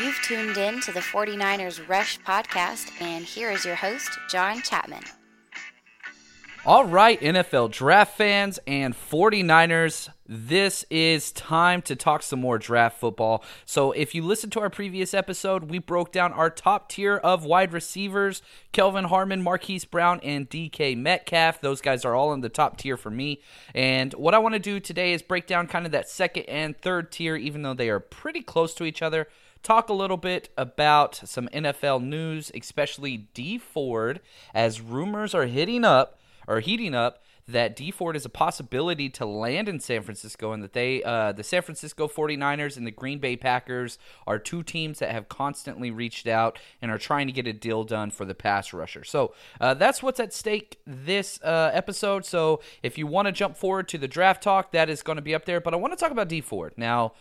You've tuned in to the 49ers Rush podcast, and here is your host, John Chapman. All right, NFL draft fans and 49ers, this is time to talk some more draft football. So if you listened to our previous episode, we broke down our top tier of wide receivers, Kelvin Harmon, Marquise Brown, and DK Metcalf. Those guys are all in the top tier for me. And what I want to do today is break down kind of that second and third tier, even though they are pretty close to each other. Talk a little bit about some NFL news, especially Dee Ford, as rumors are heating up that Dee Ford is a possibility to land in San Francisco, and that they, the San Francisco 49ers and the Green Bay Packers are two teams that have constantly reached out and are trying to get a deal done for the pass rusher. So that's what's at stake this episode. So if you want to jump forward to the draft talk, that is going to be up there. But I want to talk about Dee Ford. Now,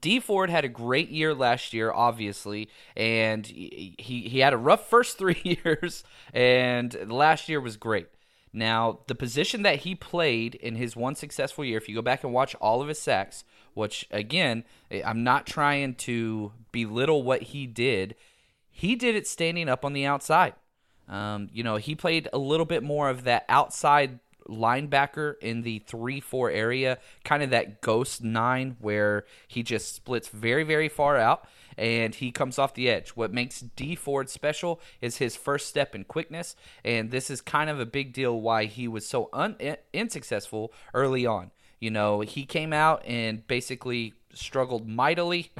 Dee Ford had a great year last year, obviously, and he had a rough first 3 years, and last year was great. Now, the position that he played in his one successful year, if you go back and watch all of his sacks, which, again, I'm not trying to belittle what he did it standing up on the outside. He played a little bit more of that outside linebacker in the 3-4 area, kind of that ghost 9 where he just splits very, very far out and he comes off the edge. What makes Dee Ford special is his first step in quickness, and this is kind of a big deal why he was so unsuccessful early on. You know, he came out and basically struggled mightily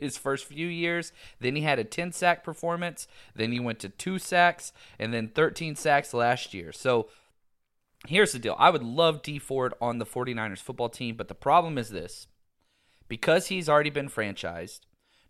his first few years. Then he had a 10-sack performance. Then he went to 2 sacks and then 13 sacks last year. So here's the deal. I would love Dee Ford on the 49ers football team, but the problem is this. Because he's already been franchised,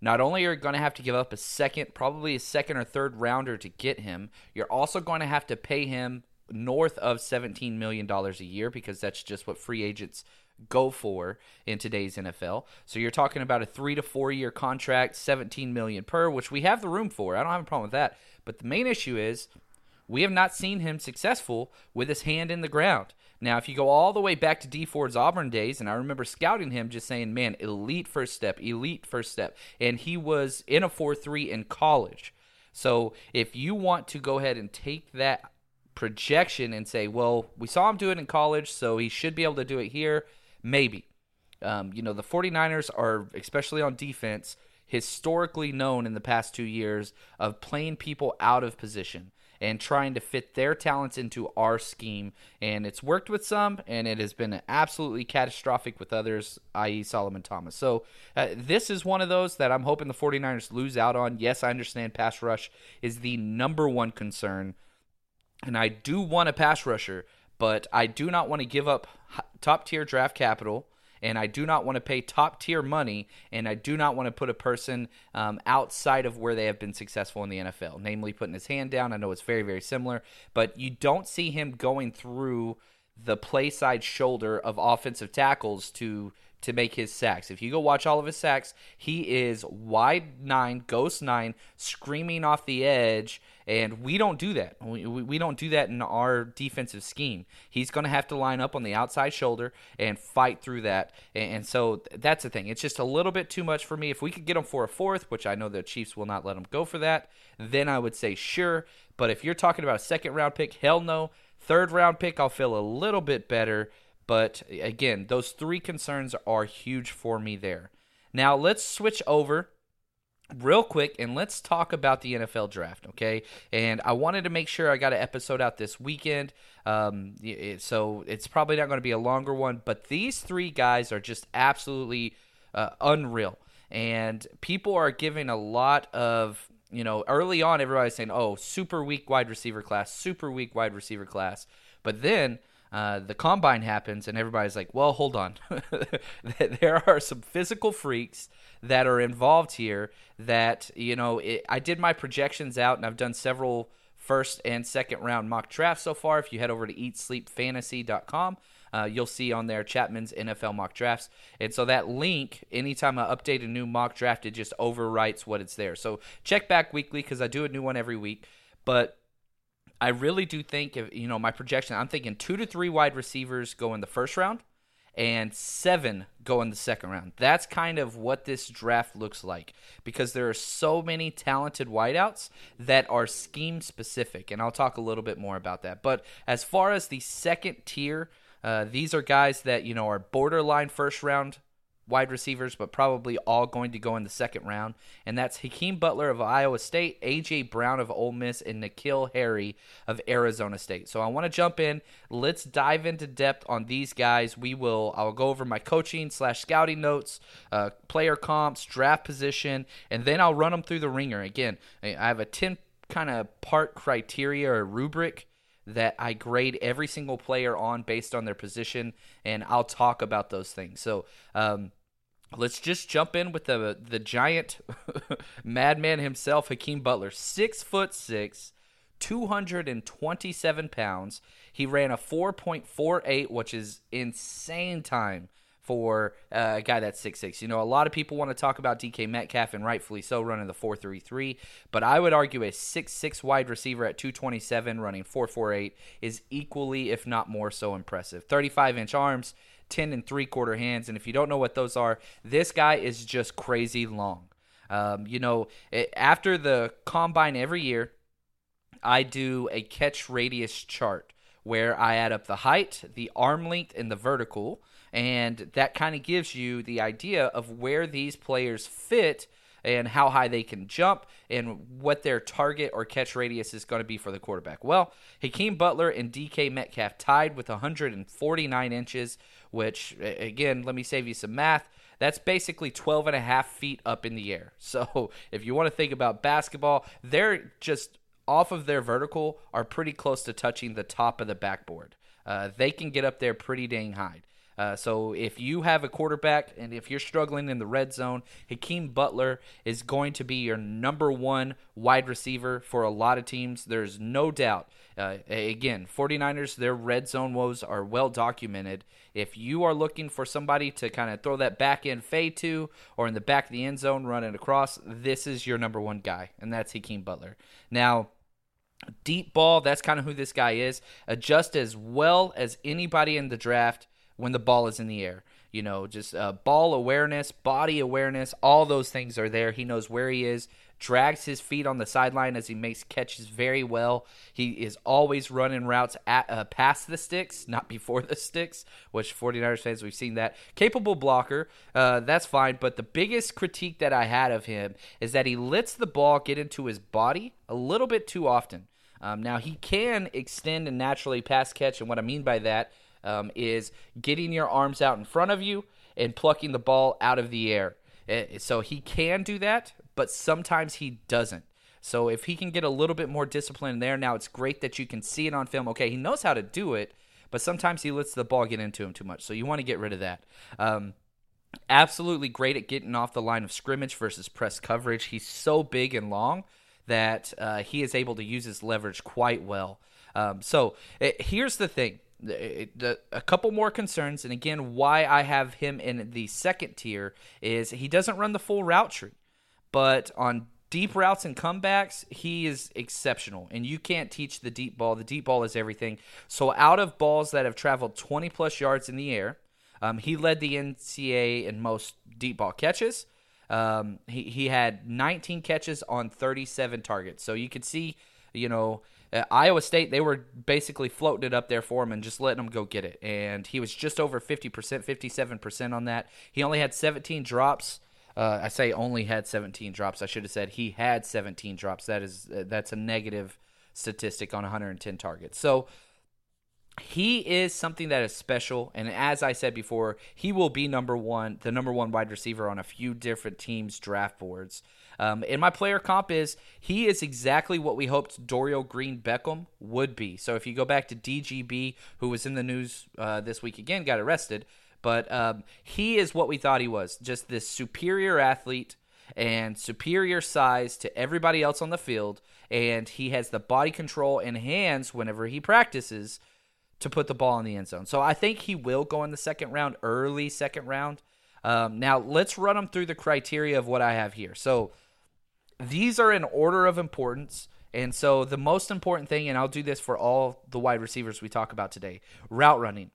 not only are you going to have to give up a second or third rounder to get him, you're also going to have to pay him north of $17 million a year because that's just what free agents go for in today's NFL. So you're talking about a 3 to 4 year contract, $17 million per, which we have the room for. I don't have a problem with that. But the main issue is, we have not seen him successful with his hand in the ground. Now, if you go all the way back to Dee Ford's Auburn days, and I remember scouting him just saying, man, elite first step. And he was in a 4.3 in college. So if you want to go ahead and take that projection and say, well, we saw him do it in college, so he should be able to do it here, maybe. The 49ers are, especially on defense, historically known in the past 2 years of playing people out of position and trying to fit their talents into our scheme. And it's worked with some, and it has been absolutely catastrophic with others, i.e. Solomon Thomas. So this is one of those that I'm hoping the 49ers lose out on. Yes, I understand pass rush is the number one concern, and I do want a pass rusher, but I do not want to give up top-tier draft capital, and I do not want to pay top-tier money, and I do not want to put a person outside of where they have been successful in the NFL, namely putting his hand down. I know it's very, very similar, but you don't see him going through the play side shoulder of offensive tackles to make his sacks. If you go watch all of his sacks, he is wide 9, ghost 9, screaming off the edge, and we don't do that. We don't do that in our defensive scheme. He's going to have to line up on the outside shoulder and fight through that, and so that's the thing. It's just a little bit too much for me. If we could get him for a fourth, which I know the Chiefs will not let him go for that, then I would say sure, but if you're talking about a second-round pick, hell no. Third-round pick, I'll feel a little bit better. But again, those three concerns are huge for me there. Now let's switch over real quick and let's talk about the NFL draft, okay? And I wanted to make sure I got an episode out this weekend, so it's probably not going to be a longer one. But these three guys are just absolutely unreal. And people are giving a lot of you know, early on, everybody's saying, oh, super weak wide receiver class, super weak wide receiver class. But then the combine happens, and everybody's like, well, hold on. There are some physical freaks that are involved here that, you know, I did my projections out, and I've done several first and second round mock drafts so far. If you head over to eatsleepfantasy.com, you'll see on there Chapman's NFL mock drafts. And so that link, anytime I update a new mock draft, it just overwrites what it's there. So check back weekly because I do a new one every week. But I really do think, if, you know, my projection, I'm thinking 2 to 3 wide receivers go in the first round and 7 go in the second round. That's kind of what this draft looks like, because there are so many talented wideouts that are scheme specific, and I'll talk a little bit more about that. But as far as the second tier, these are guys that, you know, are borderline first round wide receivers, but probably all going to go in the second round, and that's Hakeem Butler of Iowa State, AJ Brown of Ole Miss, and N'Keal Harry of Arizona State. So I want to jump in. Let's dive into depth on these guys. I'll go over my coaching/scouting notes, player comps, draft position, and then I'll run them through the ringer. Again, I have a 10 kind of part criteria or rubric that I grade every single player on based on their position, and I'll talk about those things. So let's just jump in with the giant madman himself, Hakeem Butler. 6'6", 227 pounds. He ran a 4.48, which is insane time for a guy that's 6'6". You know, a lot of people want to talk about DK Metcalf, and rightfully so, running the 4.33, but I would argue a 6'6 wide receiver at 227 running 4.48 is equally, if not more so, impressive. 35-inch arms, 10 3/4 hands, and if you don't know what those are, this guy is just crazy long. You know, after the combine every year, I do a catch radius chart where I add up the height, the arm length, and the vertical. And that kind of gives you the idea of where these players fit and how high they can jump and what their target or catch radius is going to be for the quarterback. Well, Hakeem Butler and DK Metcalf tied with 149 inches, which, again, let me save you some math. That's basically 12.5 feet up in the air. So if you want to think about basketball, they're just off of their vertical are pretty close to touching the top of the backboard. They can get up there pretty dang high. So if you have a quarterback and if you're struggling in the red zone, Hakeem Butler is going to be your #1 wide receiver for a lot of teams. There's no doubt. Again, 49ers, their red zone woes are well documented. If you are looking for somebody to kind of throw that back end fade to, or in the back of the end zone running across, this is your #1 guy, and that's Hakeem Butler. Now, deep ball, that's kind of who this guy is. Adjust as well as anybody in the draft when the ball is in the air. You know, just ball awareness, body awareness, all those things are there. He knows where he is, drags his feet on the sideline as he makes catches very well. He is always running routes past the sticks, not before the sticks, which 49ers fans, we've seen that. Capable blocker, that's fine, but the biggest critique that I had of him is that he lets the ball get into his body a little bit too often. Now, he can extend and naturally pass catch, and what I mean by that is getting your arms out in front of you and plucking the ball out of the air. So he can do that, but sometimes he doesn't. So if he can get a little bit more discipline there, now it's great that you can see it on film. Okay, he knows how to do it, but sometimes he lets the ball get into him too much. So you want to get rid of that. Absolutely great at getting off the line of scrimmage versus press coverage. He's so big and long that he is able to use his leverage quite well. Here's the thing. A couple more concerns, and again, why I have him in the second tier is he doesn't run the full route tree, but on deep routes and comebacks, he is exceptional, and you can't teach the deep ball. The deep ball is everything. So out of balls that have traveled 20-plus yards in the air, he led the NCAA in most deep ball catches. He had 19 catches on 37 targets. So you can see, you know, Iowa State, they were basically floating it up there for him and just letting him go get it. And he was just over 50%, 57% on that. He only had 17 drops. I say only had 17 drops. I should have said he had 17 drops. That's a negative statistic on 110 targets. So He is something that is special, and as I said before, he will be the number one wide receiver on a few different teams' draft boards. And my player comp is exactly what we hoped Dorial Green Beckham would be. So if you go back to DGB, who was in the news this week again, got arrested, but he is what we thought he was, just this superior athlete and superior size to everybody else on the field, and he has the body control and hands whenever he practices to put the ball in the end zone. So I think he will go in the second round, early second round. Now let's run them through the criteria of what I have here. So these are in order of importance. And so the most important thing, and I'll do this for all the wide receivers we talk about today, route running.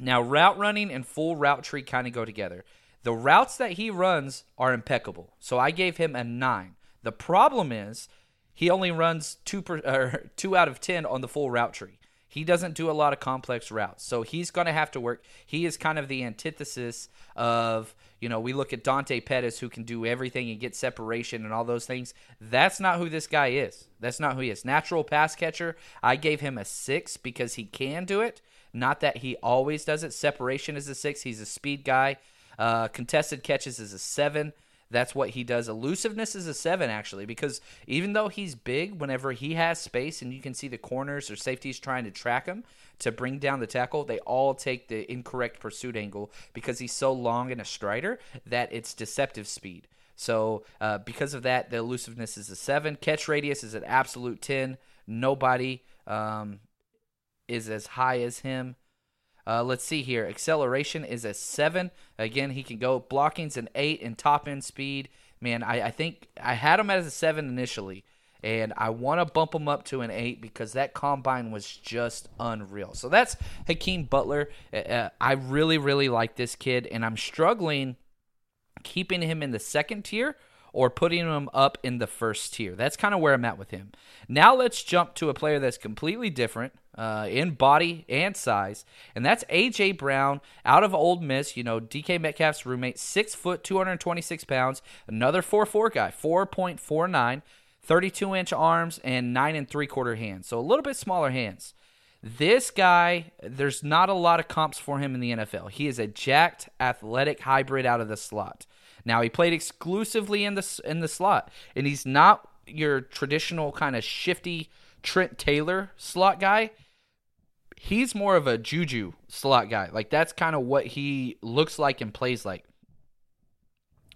Now route running and full route tree kind of go together. The routes that he runs are impeccable. So I gave him a 9. The problem is he only runs 2 out of 10 on the full route tree. He doesn't do a lot of complex routes, so he's going to have to work. He is kind of the antithesis of, we look at Dante Pettis, who can do everything and get separation and all those things. That's not who this guy is. That's not who he is. Natural pass catcher, I gave him a 6 because he can do it, not that he always does it. Separation is a 6. He's a speed guy. Contested catches is a 7. That's what he does. Elusiveness is a 7, actually, because even though he's big, whenever he has space and you can see the corners or safeties trying to track him to bring down the tackle, they all take the incorrect pursuit angle because he's so long and a strider that it's deceptive speed. So because of that, the elusiveness is a 7. Catch radius is an absolute 10. Nobody is as high as him. Let's see here. Acceleration is a 7. Again, he can go. Blocking's an 8, and top end speed. Man, I think I had him as a 7 initially, and I want to bump him up to an 8 because that combine was just unreal. So that's Hakeem Butler. I really, really like this kid, and I'm struggling keeping him in the second tier or putting him up in the first tier. That's kind of where I'm at with him. Now let's jump to a player that's completely different in body and size, and that's AJ Brown out of Ole Miss, DK Metcalf's roommate, 6 foot, 226 pounds, another 4'4 guy, 4.49, 32-inch arms, and 9 3/4 hands, so a little bit smaller hands. This guy, there's not a lot of comps for him in the NFL. He is a jacked, athletic hybrid out of the slot. Now, he played exclusively in the slot, and he's not your traditional kind of shifty Trent Taylor slot guy. He's more of a Juju slot guy. Like, that's kind of what he looks like and plays like.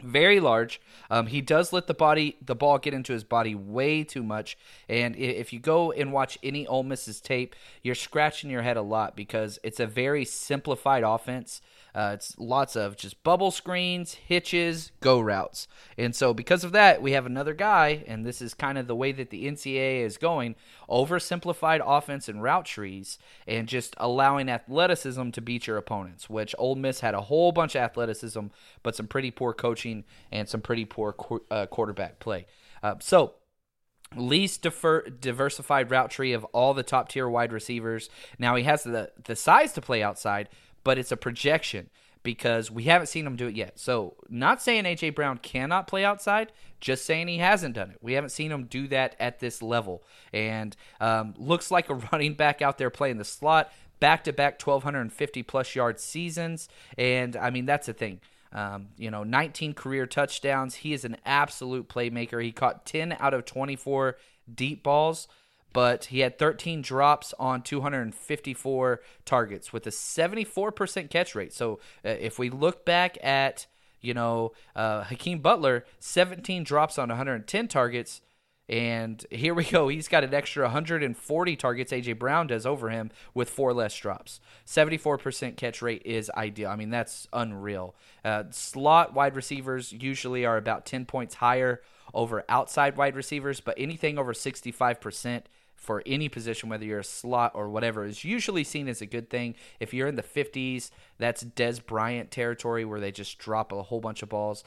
Very large. He does let the ball get into his body way too much. And if you go and watch any Ole Miss's tape, you're scratching your head a lot because it's a very simplified offense. It's lots of just bubble screens, hitches, go routes. And so because of that, we have another guy, and this is kind of the way that the NCAA is going, oversimplified offense and route trees and just allowing athleticism to beat your opponents, which Ole Miss had a whole bunch of athleticism, but some pretty poor coaching and some pretty poor quarterback play. So least diversified route tree of all the top-tier wide receivers. Now he has the size to play outside, but it's a projection because we haven't seen him do it yet. So not saying A.J. Brown cannot play outside, just saying he hasn't done it. We haven't seen him do that at this level. And looks like a running back out there playing the slot, back-to-back 1,250-plus yard seasons. And, I mean, that's the thing. 19 career touchdowns. He is an absolute playmaker. He caught 10 out of 24 deep balls, but he had 13 drops on 254 targets with a 74% catch rate. So if we look back at, Hakeem Butler, 17 drops on 110 targets, and here we go. He's got an extra 140 targets A.J. Brown does over him with 4 less drops. 74% catch rate is ideal. I mean, that's unreal. Slot wide receivers usually are about 10 points higher over outside wide receivers, but anything over 65% for any position, whether you're a slot or whatever, is usually seen as a good thing. If you're in the 50s, that's Des Bryant territory where they just drop a whole bunch of balls.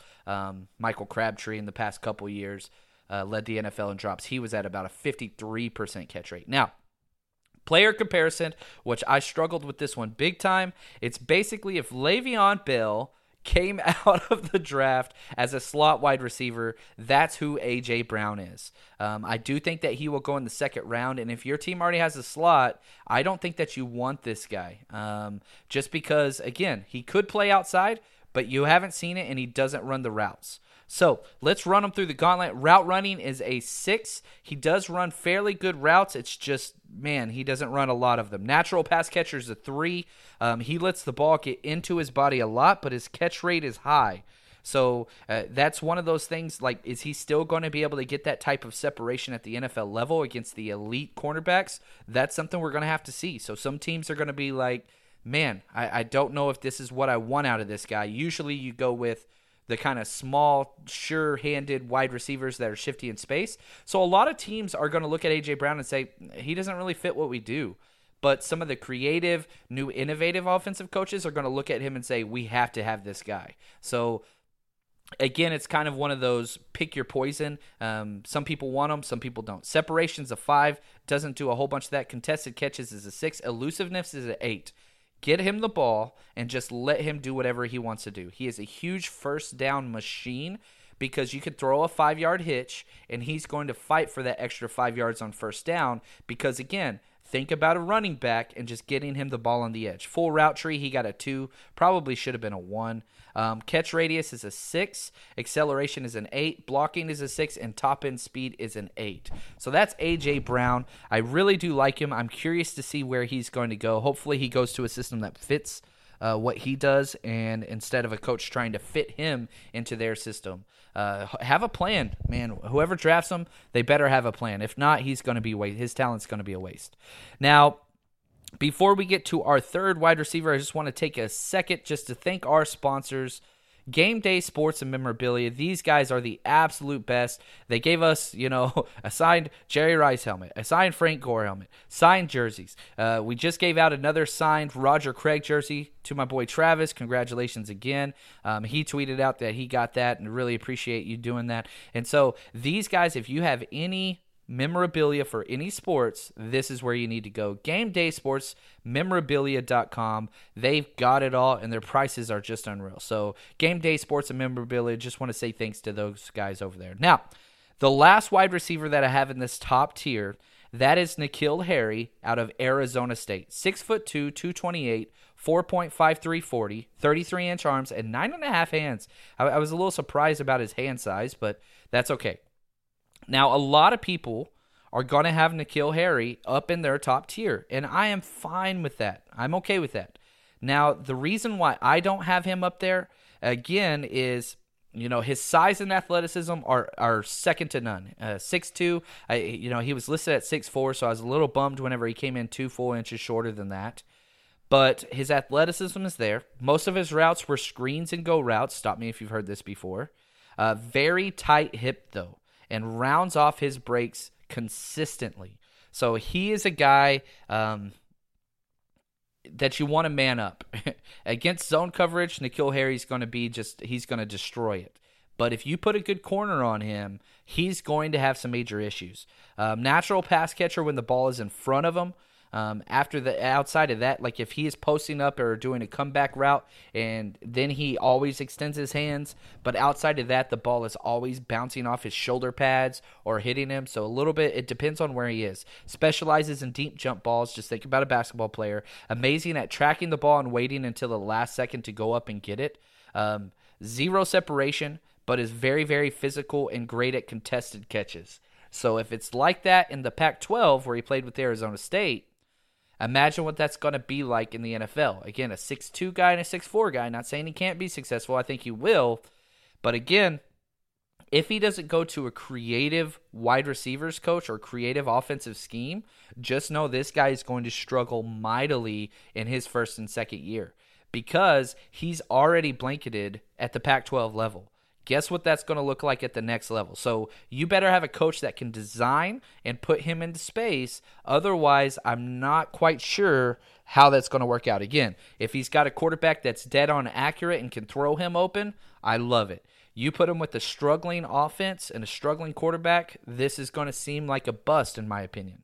Michael Crabtree in the past couple years led the NFL in drops. He was at about a 53% catch rate. Now, player comparison, which I struggled with this one big time, it's basically if Le'Veon Bell came out of the draft as a slot wide receiver. That's who AJ Brown is. I do think that he will go in the second round, and if your team already has a slot, I don't think that you want this guy. Just because, again, he could play outside, but you haven't seen it, and he doesn't run the routes. So let's run him through the gauntlet. Route running is a 6. He does run fairly good routes. It's just, man, he doesn't run a lot of them. Natural pass catcher is a 3. He lets the ball get into his body a lot, but his catch rate is high. So that's one of those things, like, is he still going to be able to get that type of separation at the NFL level against the elite cornerbacks? That's something we're going to have to see. So some teams are going to be like, man, I don't know if this is what I want out of this guy. Usually you go with the kind of small, sure-handed wide receivers that are shifty in space. So a lot of teams are going to look at A.J. Brown and say, he doesn't really fit what we do. But some of the creative, new, innovative offensive coaches are going to look at him and say, we have to have this guy. So again, it's kind of one of those pick your poison. Some people want them, some people don't. Separation's a 5, doesn't do a whole bunch of that. Contested catches is a 6, elusiveness is a 8. Get him the ball and just let him do whatever he wants to do. He is a huge first down machine because you could throw a 5-yard hitch and he's going to fight for that extra 5 yards on first down because, again, think about a running back and just getting him the ball on the edge. Full route tree, he got a 2. Probably should have been a 1. Catch radius is a 6. Acceleration is an 8. Blocking is a 6. And top-end speed is an 8. So that's A.J. Brown. I really do like him. I'm curious to see where he's going to go. Hopefully he goes to a system that fits what he does, and instead of a coach trying to fit him into their system. Have a plan, man. Whoever drafts him, they better have a plan. If not, he's going to be his talent's going to be a waste. Now, before we get to our third wide receiver, I just want to take a second just to thank our sponsors, Game Day Sports and Memorabilia. These guys are the absolute best. They gave us, a signed Jerry Rice helmet, a signed Frank Gore helmet, signed jerseys. We just gave out another signed Roger Craig jersey to my boy Travis. Congratulations again. He tweeted out that he got that, and really appreciate you doing that. And so these guys, if you have any memorabilia for any sports, this is where you need to go. Game Day Sports Memorabilia.com. They've got it all, and their prices are just unreal. So Game Day Sports and Memorabilia, just want to say thanks to those guys over there. Now, the last wide receiver that I have in this top tier, that is N'Keal Harry out of Arizona State. 6'2", 228, 4.5340, 33-inch arms, and 9.5 hands. I was a little surprised about his hand size, but that's okay. Now, a lot of people are going to have N'Keal Harry up in their top tier, and I am fine with that. I'm okay with that. Now, the reason why I don't have him up there, again, is his size and athleticism are second to none. 6'2", he was listed at 6'4", so I was a little bummed whenever he came in 2 full inches shorter than that. But his athleticism is there. Most of his routes were screens and go routes. Stop me if you've heard this before. Very tight hip, though, and rounds off his breaks consistently. So he is a guy that you want to man up. Against zone coverage, N'Keal Harry's going to be he's going to destroy it. But if you put a good corner on him, he's going to have some major issues. Natural pass catcher when the ball is in front of him. Outside of that, like if he is posting up or doing a comeback route, and then he always extends his hands, but outside of that, the ball is always bouncing off his shoulder pads or hitting him. So a little bit, it depends on where he is. Specializes in deep jump balls. Just think about a basketball player. Amazing at tracking the ball and waiting until the last second to go up and get it. Zero separation, but is very, very physical and great at contested catches. So if it's like that in the Pac-12 where he played with Arizona State, imagine what that's going to be like in the NFL. Again, a 6'2 guy and a 6'4 guy. Not saying he can't be successful. I think he will. But again, if he doesn't go to a creative wide receivers coach or creative offensive scheme, just know this guy is going to struggle mightily in his first and second year because he's already blanketed at the Pac-12 level. Guess what that's going to look like at the next level. So you better have a coach that can design and put him into space. Otherwise, I'm not quite sure how that's going to work out. Again, if he's got a quarterback that's dead on accurate and can throw him open, I love it. You put him with a struggling offense and a struggling quarterback, this is going to seem like a bust in my opinion.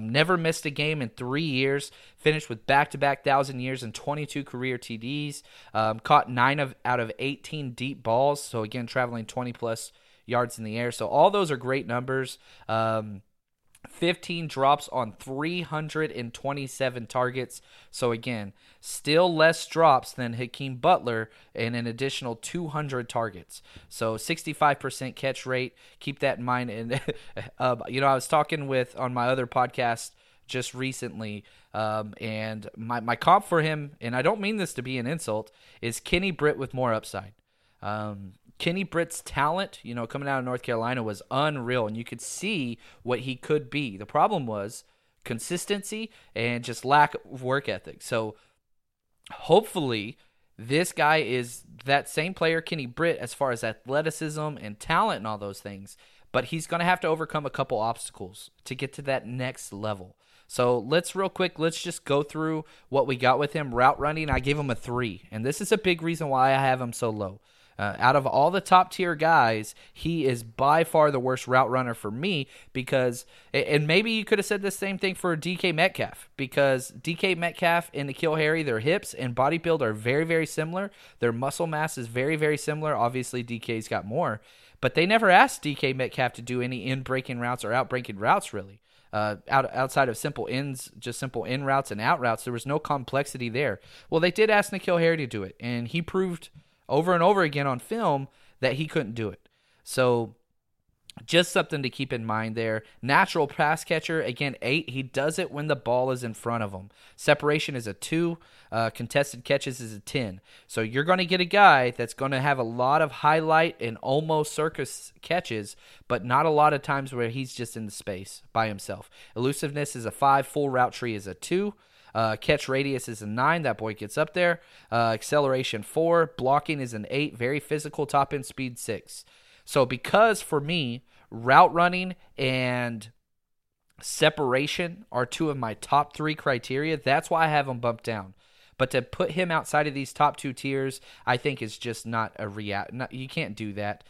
Never missed a game in 3 years. Finished with back-to-back 1,000 yards and 22 career TDs. Caught 9 out of 18 deep balls. So, again, traveling 20-plus yards in the air. So, all those are great numbers. 15 drops on 327 targets. So, again, still less drops than Hakeem Butler and an additional 200 targets. So, 65% catch rate. Keep that in mind. And, I was talking on my other podcast just recently, and my comp for him, and I don't mean this to be an insult, is Kenny Britt with more upside. Kenny Britt's talent, coming out of North Carolina was unreal, and you could see what he could be. The problem was consistency and just lack of work ethic. So hopefully this guy is that same player, Kenny Britt, as far as athleticism and talent and all those things, but he's going to have to overcome a couple obstacles to get to that next level. So let's just go through what we got with him. Route running, I gave him a 3, and this is a big reason why I have him so low. Out of all the top-tier guys, he is by far the worst route runner for me because – and maybe you could have said the same thing for DK Metcalf because DK Metcalf and N'Keal Harry, their hips and body build are very, very similar. Their muscle mass is very, very similar. Obviously, DK's got more. But they never asked DK Metcalf to do any in-breaking routes or out-breaking routes, really. Outside of simple ends, just simple in routes and out routes, there was no complexity there. Well, they did ask N'Keal Harry to do it, and he proved – over and over again on film that he couldn't do it. So just something to keep in mind there. Natural pass catcher, again, 8. He does it when the ball is in front of him. Separation is a 2. Contested catches is a 10. So you're going to get a guy that's going to have a lot of highlight and almost circus catches, but not a lot of times where he's just in the space by himself. Elusiveness is a 5. Full route tree is a 2. Catch radius is a 9. That boy gets up there. Acceleration 4. Blocking is an 8. Very physical. Top end speed 6. So because for me, route running and separation are 2 of my top 3 criteria, that's why I have him bumped down. But to put him outside of these top 2 tiers, I think is just not a you can't do that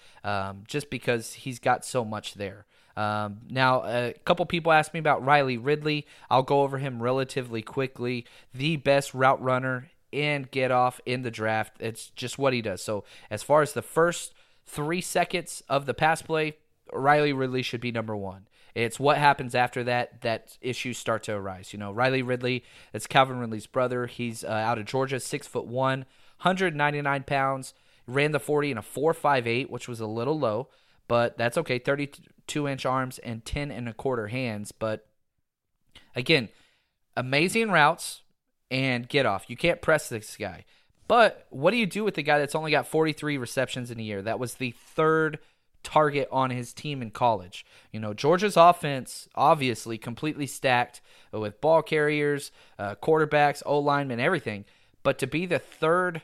just because he's got so much there. Now, a couple people asked me about Riley Ridley. I'll go over him relatively quickly. The best route runner and get off in the draft. It's just what he does. So as far as the first 3 seconds of the pass play, Riley Ridley should be number 1. It's what happens after that issues start to arise. Riley Ridley, it's Calvin Ridley's brother. He's out of Georgia, 6'1", 199 pounds, ran the 40 in a 4.58, which was a little low, but that's okay. 32-inch arms and 10 1/4 hands. But again, amazing routes and get off. You can't press this guy. But what do you do with the guy that's only got 43 receptions in a year? That was the 3rd target on his team in college. Georgia's offense obviously completely stacked with ball carriers, quarterbacks, O-linemen, everything. But to be the 3rd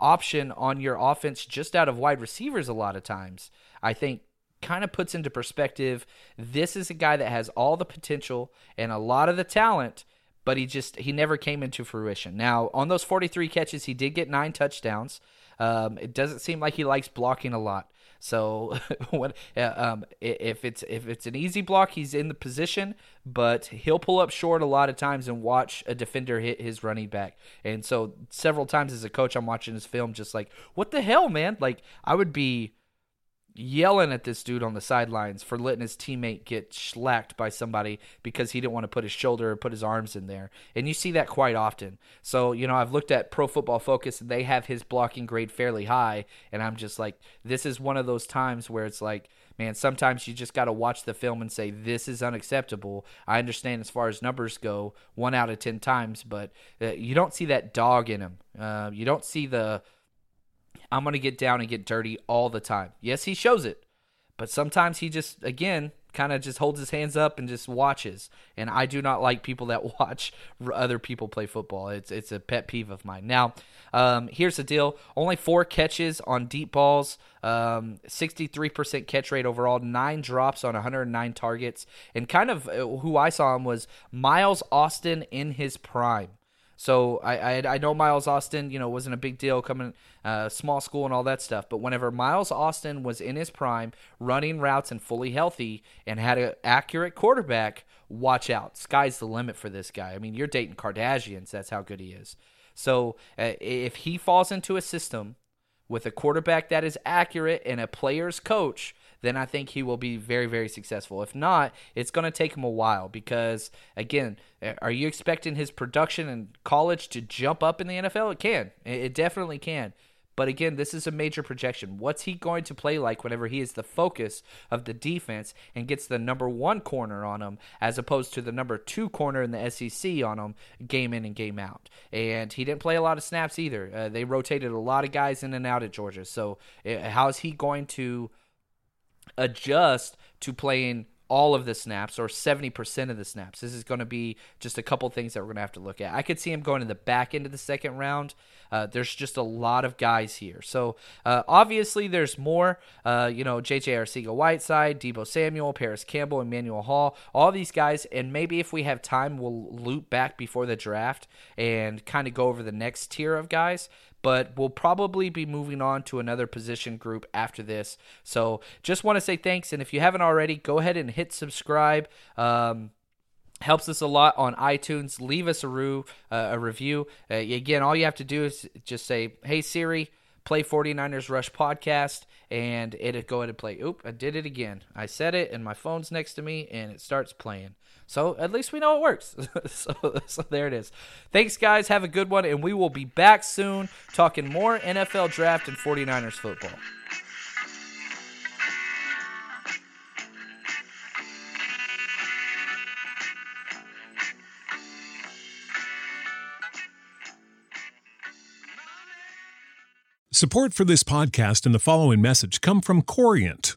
option on your offense just out of wide receivers a lot of times, I think kind of puts into perspective, this is a guy that has all the potential and a lot of the talent, but he never came into fruition. Now, on those 43 catches, he did get 9 touchdowns. It doesn't seem like he likes blocking a lot. So if it's an easy block, he's in the position, but he'll pull up short a lot of times and watch a defender hit his running back. And so several times as a coach, I'm watching his film just like, what the hell, man? Like, I would be yelling at this dude on the sidelines for letting his teammate get slacked by somebody because he didn't want to put his shoulder or put his arms in there. And you see that quite often. So, I've looked at Pro Football Focus, and they have his blocking grade fairly high, and I'm just like, this is one of those times where it's like, man, sometimes you just got to watch the film and say, this is unacceptable. I understand as far as numbers go, 1 out of 10 times, but you don't see that dog in him. You don't see the I'm going to get down and get dirty all the time. Yes, he shows it, but sometimes he just, again, kind of just holds his hands up and just watches. And I do not like people that watch other people play football. It's a pet peeve of mine. Now, here's the deal. Only 4 catches on deep balls, 63% catch rate overall, 9 drops on 109 targets. And kind of who I saw him was Miles Austin in his prime. So I know Miles Austin, you know, wasn't a big deal coming small school and all that stuff. But whenever Miles Austin was in his prime, running routes and fully healthy and had an accurate quarterback, watch out. Sky's the limit for this guy. I mean, you're dating Kardashians. That's how good he is. So if he falls into a system with a quarterback that is accurate and a player's coach, then I think he will be very, very successful. If not, it's going to take him a while because, again, are you expecting his production in college to jump up in the NFL? It can. It definitely can. But again, this is a major projection. What's he going to play like whenever he is the focus of the defense and gets the number one corner on him as opposed to the number two corner in the SEC on him game in and game out? And he didn't play a lot of snaps either. They rotated a lot of guys in and out at Georgia. So how is he going to adjust to playing all of the snaps or 70% of the snaps? This is going to be just a couple things that we're going to have to look at. I could see him going to the back end of the second round. There's just a lot of guys here. So obviously there's more, J.J. Arcega-Whiteside, Debo Samuel, Paris Campbell, Emmanuel Hall, all these guys. And maybe if we have time, we'll loop back before the draft and kind of go over the next tier of guys. But we'll probably be moving on to another position group after this. So just want to say thanks. And if you haven't already, go ahead and hit subscribe. Helps us a lot on iTunes. Leave us a review. Again, all you have to do is just say, hey, Siri, play 49ers Rush podcast. And it'll go ahead and play. Oop, I did it again. I said it, and my phone's next to me, and it starts playing. So at least we know it works. So there it is. Thanks, guys. Have a good one, and we will be back soon talking more NFL draft and 49ers football. Support for this podcast and the following message come from Corient.